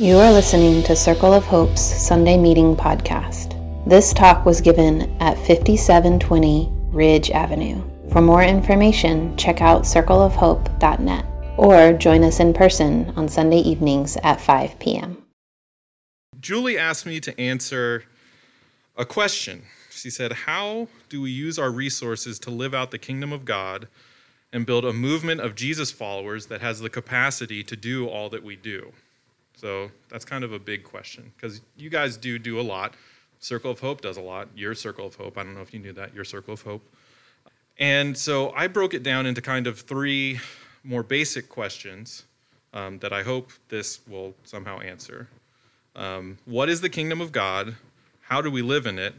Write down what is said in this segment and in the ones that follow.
You are listening to Circle of Hope's Sunday Meeting Podcast. This talk was given at 5720 Ridge Avenue. For more information, check out circleofhope.net or join us in person on Sunday evenings at 5 p.m. Julie asked me to answer a question. She said, how do we use our resources to live out the kingdom of God and build a movement of Jesus followers that has the capacity to do all that we do? So that's kind of a big question, because you guys do a lot. Circle of Hope does a lot. Your Circle of Hope, I don't know if you knew that, your Circle of Hope. And so I broke it down into kind of three more basic questions that I hope this will somehow answer. What is the kingdom of God? How do we live in it?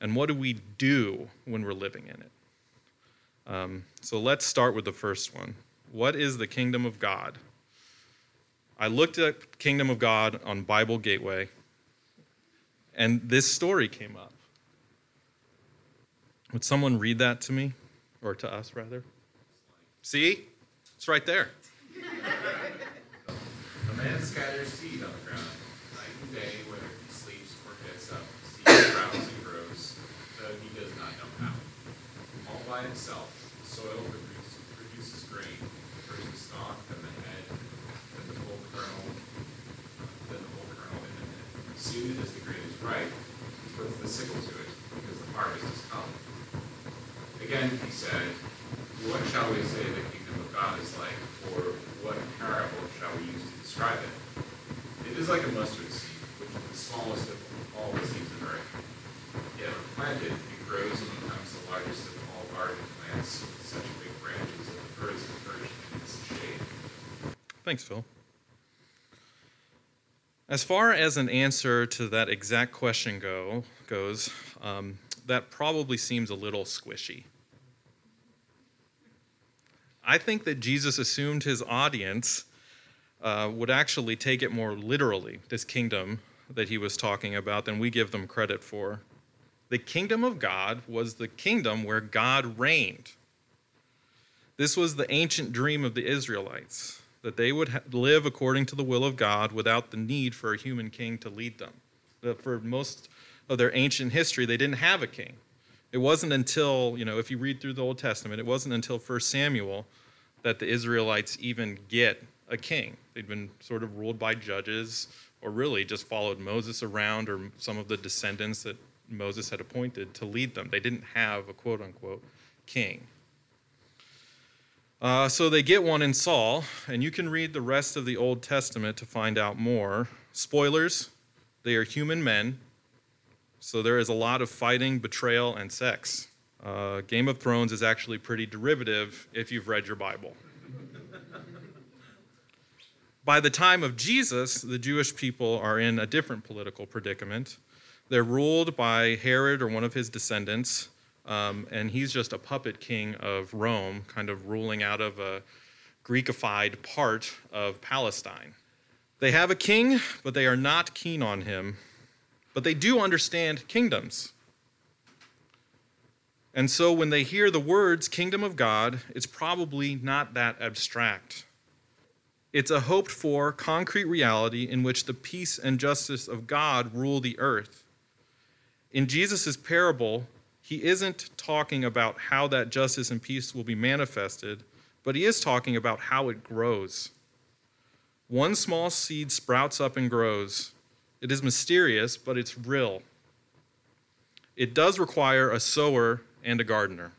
And what do we do when we're living in it? So let's start with the first one. What is the kingdom of God? I looked at Kingdom of God on Bible Gateway, and this story came up. Would someone read that to me? Or to us, rather? See? It's right there. A man scatters seed on the ground, night and day, whether he sleeps or gets up. Seed sprouts and grows, though he does not know how. All by himself, the soil produces grain, first the stalk, then the head, then the whole kernel, and then soon as the grain is ripe, he puts the sickle to it, because the harvest is coming. Again, he said, what shall we say the kingdom of God is like, or what parable shall we use to describe it? It is like a mustard seed, which is the smallest of all the seeds of earth. Yet when planted, it grows and becomes the largest of all garden plants, with such big branches that the birds perch in its shade. Thanks, Phil. As far as an answer to that exact question goes, that probably seems a little squishy. I think that Jesus assumed his audience would actually take it more literally, this kingdom that he was talking about, than we give them credit for. The kingdom of God was the kingdom where God reigned. This was the ancient dream of the Israelites, that they would live according to the will of God without the need for a human king to lead them. For most of their ancient history, they didn't have a king. It wasn't until, if you read through the Old Testament, it wasn't until 1 Samuel that the Israelites even get a king. They'd been sort of ruled by judges, or really just followed Moses around or some of the descendants that Moses had appointed to lead them. They didn't have a quote-unquote king. So they get one in Saul, and you can read the rest of the Old Testament to find out more. Spoilers, they are human men, so there is a lot of fighting, betrayal, and sex. Game of Thrones is actually pretty derivative if you've read your Bible. By the time of Jesus, the Jewish people are in a different political predicament. They're ruled by Herod or one of his descendants. And he's just a puppet king of Rome, kind of ruling out of a Greekified part of Palestine. They have a king, but they are not keen on him. But they do understand kingdoms. And so when they hear the words kingdom of God, it's probably not that abstract. It's a hoped-for, concrete reality in which the peace and justice of God rule the earth. In Jesus' parable, he isn't talking about how that justice and peace will be manifested, but he is talking about how it grows. One small seed sprouts up and grows. It is mysterious, but it's real. It does require a sower and a gardener.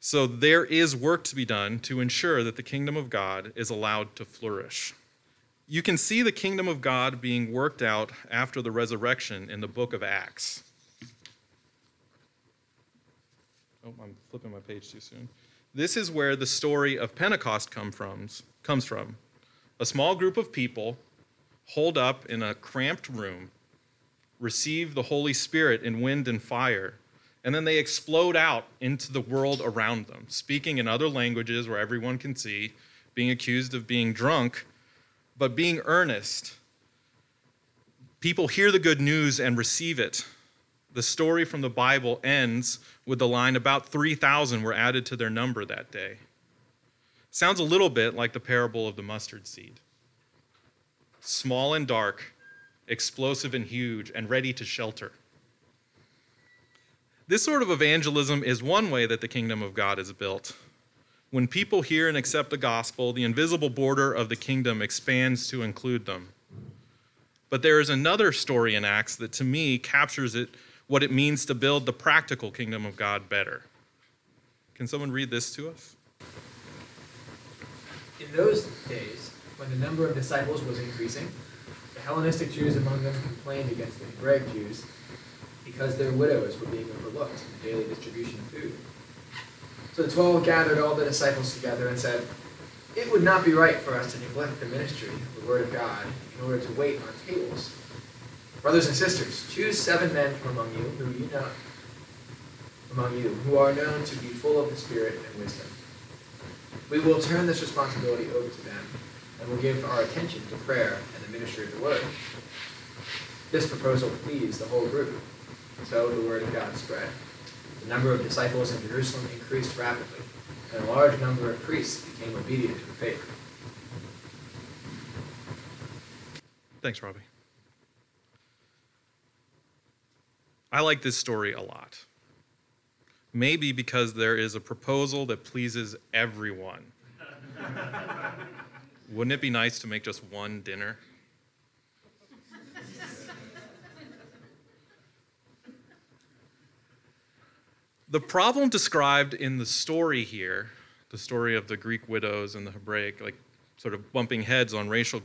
So there is work to be done to ensure that the kingdom of God is allowed to flourish. You can see the kingdom of God being worked out after the resurrection in the Book of Acts. Oh, I'm flipping my page too soon. This is where the story of Pentecost comes from. A small group of people holed up in a cramped room, receive the Holy Spirit in wind and fire, and then they explode out into the world around them, speaking in other languages where everyone can see, being accused of being drunk, but being earnest. People hear the good news and receive it. The story from the Bible ends with the line, about 3,000 were added to their number that day. Sounds a little bit like the parable of the mustard seed. small and dark, explosive and huge, and ready to shelter. This sort of evangelism is one way that the kingdom of God is built. When people hear and accept the gospel, the invisible border of the kingdom expands to include them. But there is another story in Acts that, to me, captures it, what it means to build the practical kingdom of God better. Can someone read this to us? In those days, when the number of disciples was increasing, the Hellenistic Jews among them complained against the Hebraic Jews because their widows were being overlooked in the daily distribution of food. So the 12 gathered all the disciples together and said, "It would not be right for us to neglect the ministry of the Word of God in order to wait on tables. Brothers and sisters, choose 7 men from among you who are known to be full of the Spirit and wisdom. We will turn this responsibility over to them and will give our attention to prayer and the ministry of the Word." This proposal pleased the whole group. So the Word of God spread. The number of disciples in Jerusalem increased rapidly, and a large number of priests became obedient to the faith. Thanks, Robbie. I like this story a lot. Maybe because there is a proposal that pleases everyone. Wouldn't it be nice to make just one dinner? The problem described in the story here, the story of the Greek widows and the Hebraic, sort of bumping heads on racial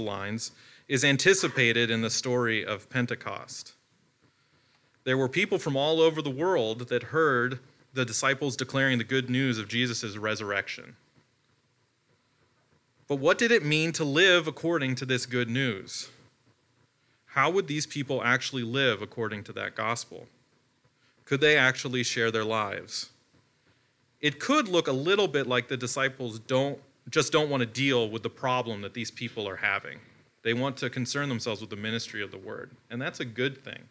lines, is anticipated in the story of Pentecost. There were people from all over the world that heard the disciples declaring the good news of Jesus' resurrection. But what did it mean to live according to this good news? How would these people actually live according to that gospel? Could they actually share their lives? It could look a little bit like the disciples don't want to deal with the problem that these people are having. They want to concern themselves with the ministry of the word, and that's a good thing.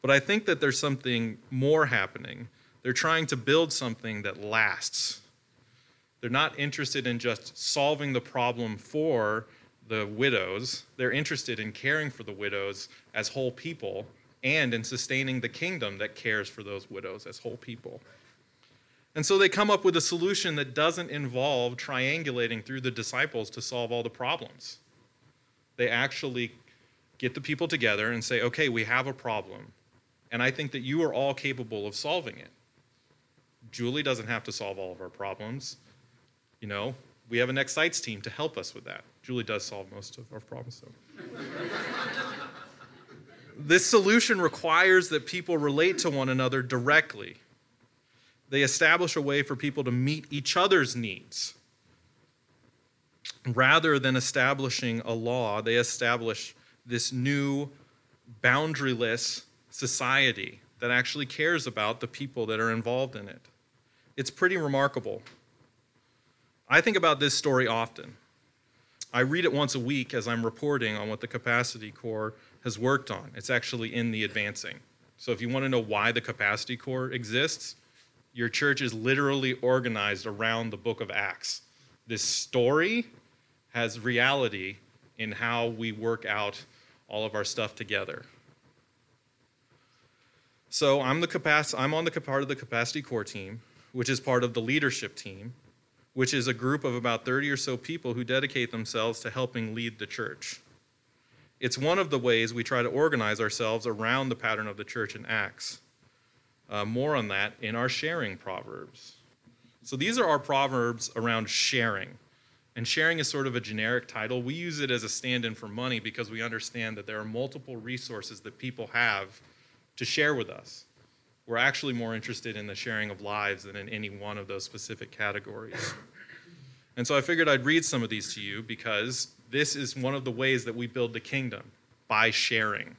But I think that there's something more happening. They're trying to build something that lasts. They're not interested in just solving the problem for the widows. They're interested in caring for the widows as whole people and in sustaining the kingdom that cares for those widows as whole people. And so they come up with a solution that doesn't involve triangulating through the disciples to solve all the problems. They actually get the people together and say, okay, we have a problem. And I think that you are all capable of solving it. Julie doesn't have to solve all of our problems. We have an Excites team to help us with that. Julie does solve most of our problems, so. This solution requires that people relate to one another directly. They establish a way for people to meet each other's needs. Rather than establishing a law, they establish this new boundaryless society that actually cares about the people that are involved in it. It's pretty remarkable. I think about this story often. I read it once a week as I'm reporting on what the Capacity Corps has worked on. It's actually in the Advancing. So if you want to know why the Capacity Corps exists, your church is literally organized around the Book of Acts. This story has reality in how we work out all of our stuff together. So I'm on the part of the Capacity Corps team, which is part of the leadership team, which is a group of about 30 or so people who dedicate themselves to helping lead the church. It's one of the ways we try to organize ourselves around the pattern of the church in Acts. More on that in our sharing proverbs. So these are our proverbs around sharing. And sharing is sort of a generic title. We use it as a stand-in for money because we understand that there are multiple resources that people have to share with us. We're actually more interested in the sharing of lives than in any one of those specific categories. And so I figured I'd read some of these to you because this is one of the ways that we build the kingdom, by sharing.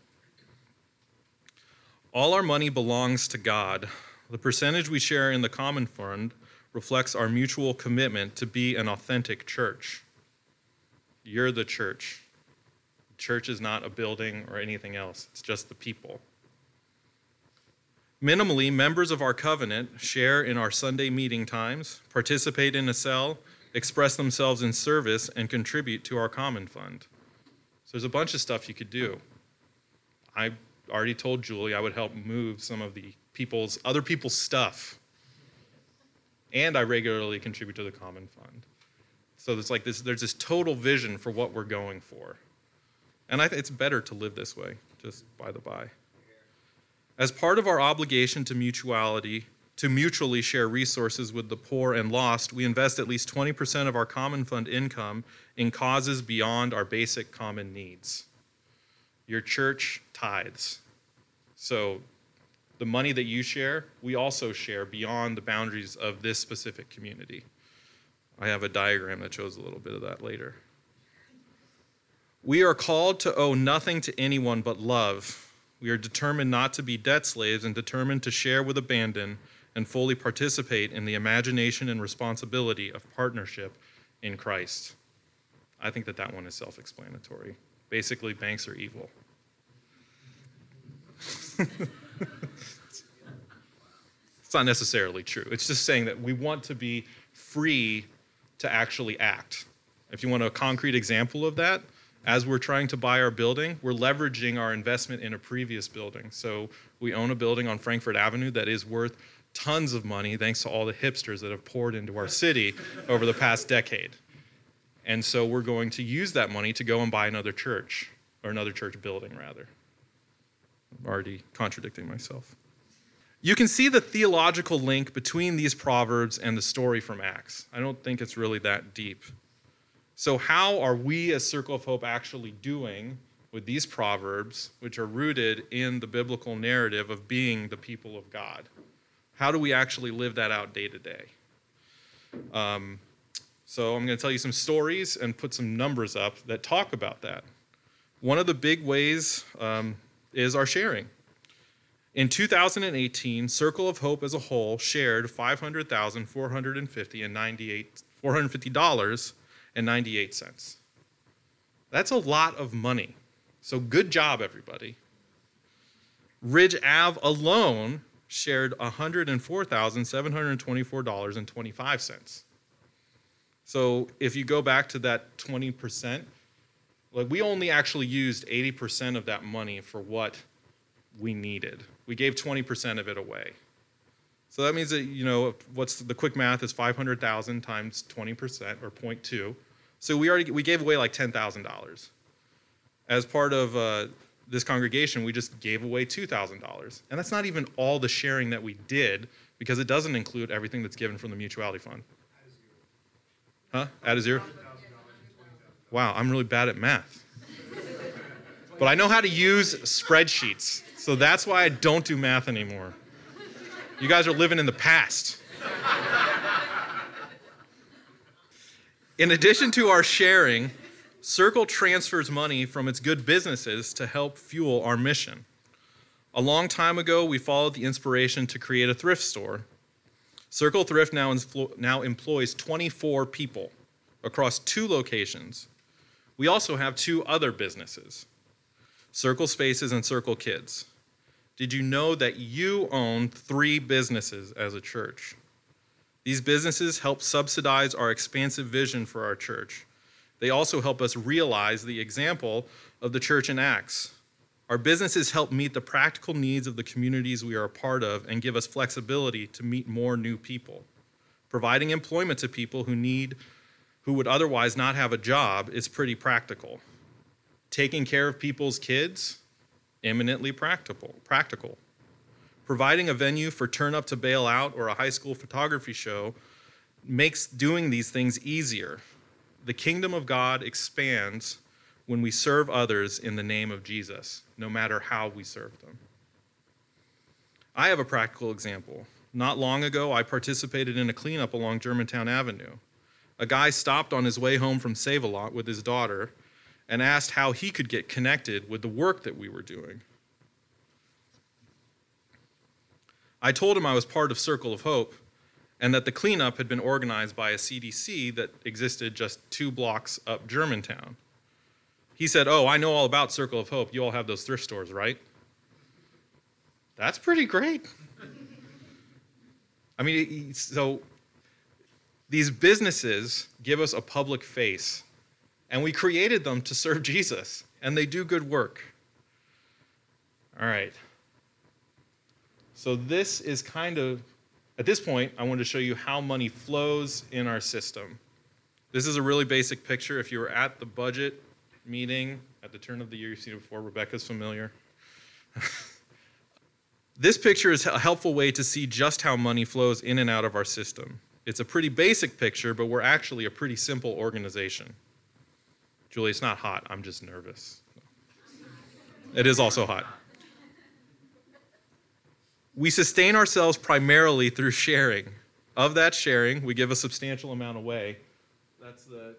All our money belongs to God. The percentage we share in the common fund reflects our mutual commitment to be an authentic church. You're the church. The church is not a building or anything else. It's just the people. Minimally, members of our covenant share in our Sunday meeting times, participate in a cell, express themselves in service, and contribute to our common fund. So there's a bunch of stuff you could do. I already told Julie I would help move some of the other people's stuff. And I regularly contribute to the Common Fund. So there's like this, there's this total vision for what we're going for. And I think it's better to live this way, just by the by. As part of our obligation to mutuality, to mutually share resources with the poor and lost, we invest at least 20% of our Common Fund income in causes beyond our basic common needs. Your church tithes. So the money that you share, we also share beyond the boundaries of this specific community. I have a diagram that shows a little bit of that later. We are called to owe nothing to anyone but love. We are determined not to be debt slaves and determined to share with abandon and fully participate in the imagination and responsibility of partnership in Christ. I think that one is self-explanatory. Basically, banks are evil. It's not necessarily true. It's just saying that we want to be free to actually act. If you want a concrete example of that, as we're trying to buy our building, we're leveraging our investment in a previous building. So we own a building on Frankfort Avenue that is worth tons of money thanks to all the hipsters that have poured into our city over the past decade. And so we're going to use that money to go and buy another church, or another church building, rather. I'm already contradicting myself. You can see the theological link between these proverbs and the story from Acts. I don't think it's really that deep. So how are we as Circle of Hope actually doing with these proverbs, which are rooted in the biblical narrative of being the people of God? How do we actually live that out day to day? So I'm going to tell you some stories and put some numbers up that talk about that. One of the big ways is our sharing. In 2018, Circle of Hope as a whole shared $500,450.98. That's a lot of money. So good job, everybody. Ridge Ave alone shared $104,724.25. So if you go back to that 20%, like we only actually used 80% of that money for what we needed. We gave 20% of it away. So that means that, you know, what's the quick math is 500,000 times 20% or 0.2. So we gave away like $10,000. As part of this congregation, we just gave away $2,000. And that's not even all the sharing that we did, because it doesn't include everything that's given from the mutuality fund. Out of zero? Wow, I'm really bad at math. But I know how to use spreadsheets. So that's why I don't do math anymore. You guys are living in the past. In addition to our sharing, Circle transfers money from its good businesses to help fuel our mission. A long time ago, we followed the inspiration to create a thrift store. Circle Thrift now employs 24 people across 2 locations. We also have 2 other businesses, Circle Spaces and Circle Kids. Did you know that you own 3 businesses as a church? These businesses help subsidize our expansive vision for our church. They also help us realize the example of the church in Acts. Our businesses help meet the practical needs of the communities we are a part of and give us flexibility to meet more new people. Providing employment to people who would otherwise not have a job is pretty practical. Taking care of people's kids, eminently practical. Providing a venue for Turn Up to Bail Out or a high school photography show makes doing these things easier. The kingdom of God expands when we serve others in the name of Jesus, no matter how we serve them. I have a practical example. Not long ago, I participated in a cleanup along Germantown Avenue. A guy stopped on his way home from Save-A-Lot with his daughter and asked how he could get connected with the work that we were doing. I told him I was part of Circle of Hope and that the cleanup had been organized by a CDC that existed just 2 blocks up Germantown. He said, "Oh, I know all about Circle of Hope. You all have those thrift stores, right?" That's pretty great. I mean, so these businesses give us a public face, and we created them to serve Jesus. and they do good work. All right. So this is kind of, at this point, I wanted to show you how money flows in our system. This is a really basic picture. If you were at the budget meeting at the turn of the year, you've seen it before. Rebecca's familiar. This picture is a helpful way to see just how money flows in and out of our system. It's a pretty basic picture, but we're actually a pretty simple organization. Julie, it's not hot. I'm just nervous. It is also hot. We sustain ourselves primarily through sharing. Of that sharing, we give a substantial amount away. That's the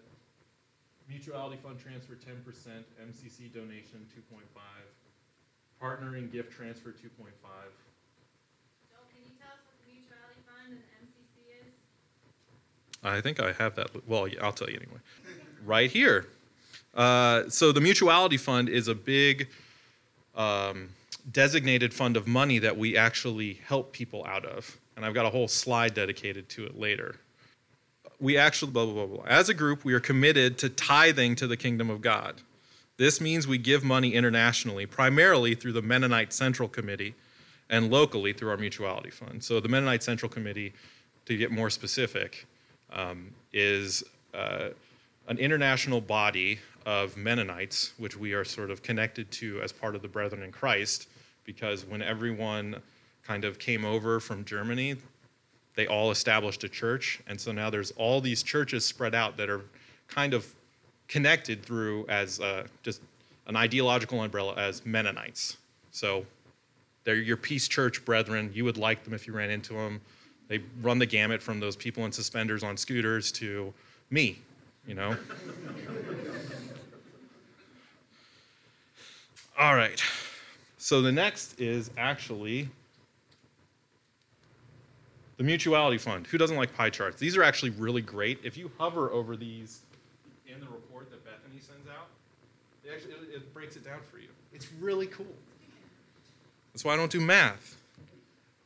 mutuality fund transfer 10%, MCC donation 2.5%, partnering gift transfer 2.5%. Joel, can you tell us what the mutuality fund and MCC is? I think I have that. Well, I'll tell you anyway. Right here. So the mutuality fund is a big... designated fund of money that we actually help people out of. And I've got a whole slide dedicated to it later. We actually, blah, blah, blah, blah. As a group, we are committed to tithing to the kingdom of God. This means we give money internationally, primarily through the Mennonite Central Committee and locally through our mutuality fund. So the Mennonite Central Committee, to get more specific, is an international body of Mennonites, which we are sort of connected to as part of the Brethren in Christ, because when everyone kind of came over from Germany, they all established a church. And so now there's all these churches spread out that are kind of connected through as just an ideological umbrella as Mennonites. So they're your peace church brethren. You would like them if you ran into them. They run the gamut from those people in suspenders on scooters to me, you know. All right. So the next is actually the mutuality fund. Who doesn't like pie charts? These are actually really great. If you hover over these in the report that Bethany sends out, they actually, it breaks it down for you. It's really cool. That's why I don't do math.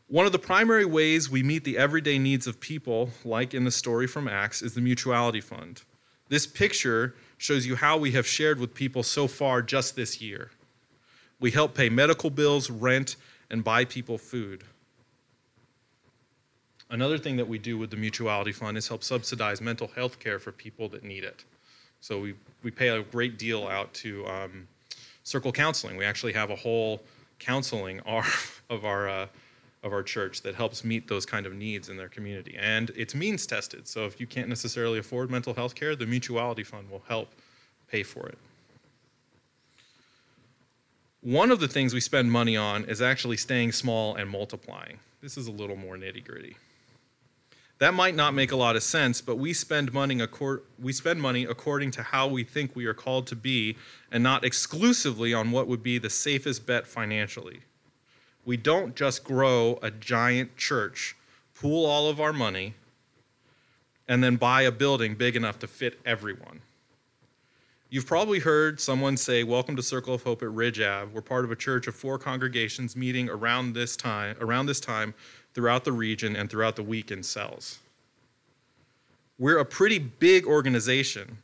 One of the primary ways we meet the everyday needs of people, like in the story from Acts, is the mutuality fund. This picture shows you how we have shared with people so far just this year. We help pay medical bills, rent, and buy people food. Another thing that we do with the mutuality fund is help subsidize mental health care for people that need it. So we pay a great deal out to Circle Counseling. We actually have a whole counseling arm of our church that helps meet those kind of needs in their community. And it's means tested. So if you can't necessarily afford mental health care, the mutuality fund will help pay for it. One of the things we spend money on is actually staying small and multiplying. This is a little more nitty-gritty. That might not make a lot of sense, but we spend money according to how we think we are called to be and not exclusively on what would be the safest bet financially. We don't just grow a giant church, pool all of our money, and then buy a building big enough to fit everyone. You've probably heard someone say, "Welcome to Circle of Hope at Ridge Ave. We're part of a church of 4 congregations meeting around this time throughout the region and throughout the week in cells." We're a pretty big organization.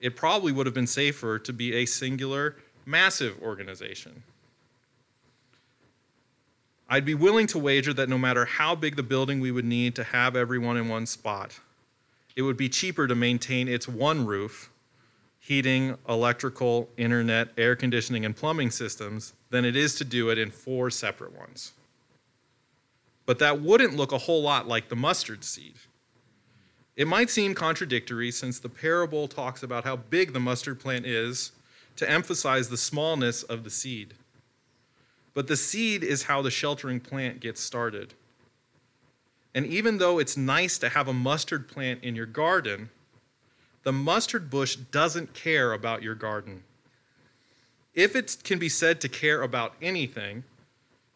It probably would have been safer to be a singular, massive organization. I'd be willing to wager that no matter how big the building we would need to have everyone in one spot, it would be cheaper to maintain its one roof, heating, electrical, internet, air conditioning, and plumbing systems than it is to do it in 4 separate ones. But that wouldn't look a whole lot like the mustard seed. It might seem contradictory since the parable talks about how big the mustard plant is to emphasize the smallness of the seed. But the seed is how the sheltering plant gets started. And even though it's nice to have a mustard plant in your garden, the mustard bush doesn't care about your garden. If it can be said to care about anything,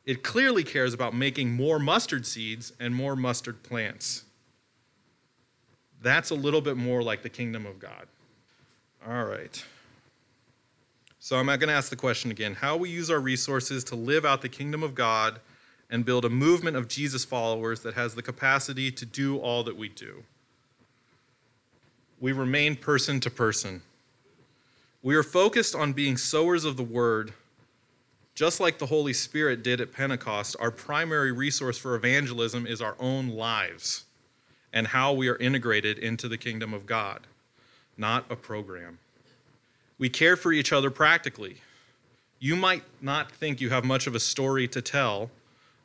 it clearly cares about making more mustard seeds and more mustard plants. That's a little bit more like the kingdom of God. All right. So I'm going to ask the question again, how we use our resources to live out the kingdom of God and build a movement of Jesus followers that has the capacity to do all that we do. We remain person to person. We are focused on being sowers of the word. Just like the Holy Spirit did at Pentecost, our primary resource for evangelism is our own lives and how we are integrated into the kingdom of God, not a program. We care for each other practically. You might not think you have much of a story to tell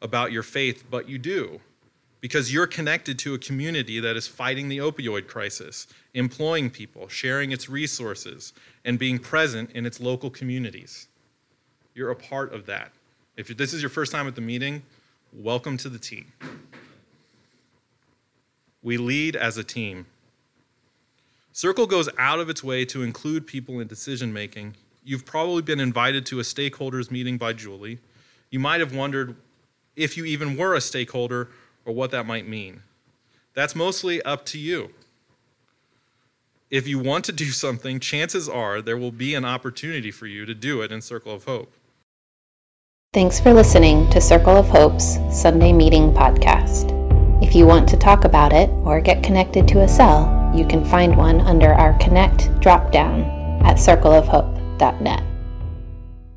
about your faith, but you do, because you're connected to a community that is fighting the opioid crisis, employing people, sharing its resources, and being present in its local communities. You're a part of that. If this is your first time at the meeting, welcome to the team. We lead as a team. Circle goes out of its way to include people in decision-making. You've probably been invited to a stakeholders meeting by Julie. You might have wondered if you even were a stakeholder or what that might mean. That's mostly up to you. If you want to do something, chances are there will be an opportunity for you to do it in Circle of Hope. Thanks for listening to Circle of Hope's Sunday Meeting Podcast. If you want to talk about it or get connected to a cell, you can find one under our Connect drop-down at circleofhope.net.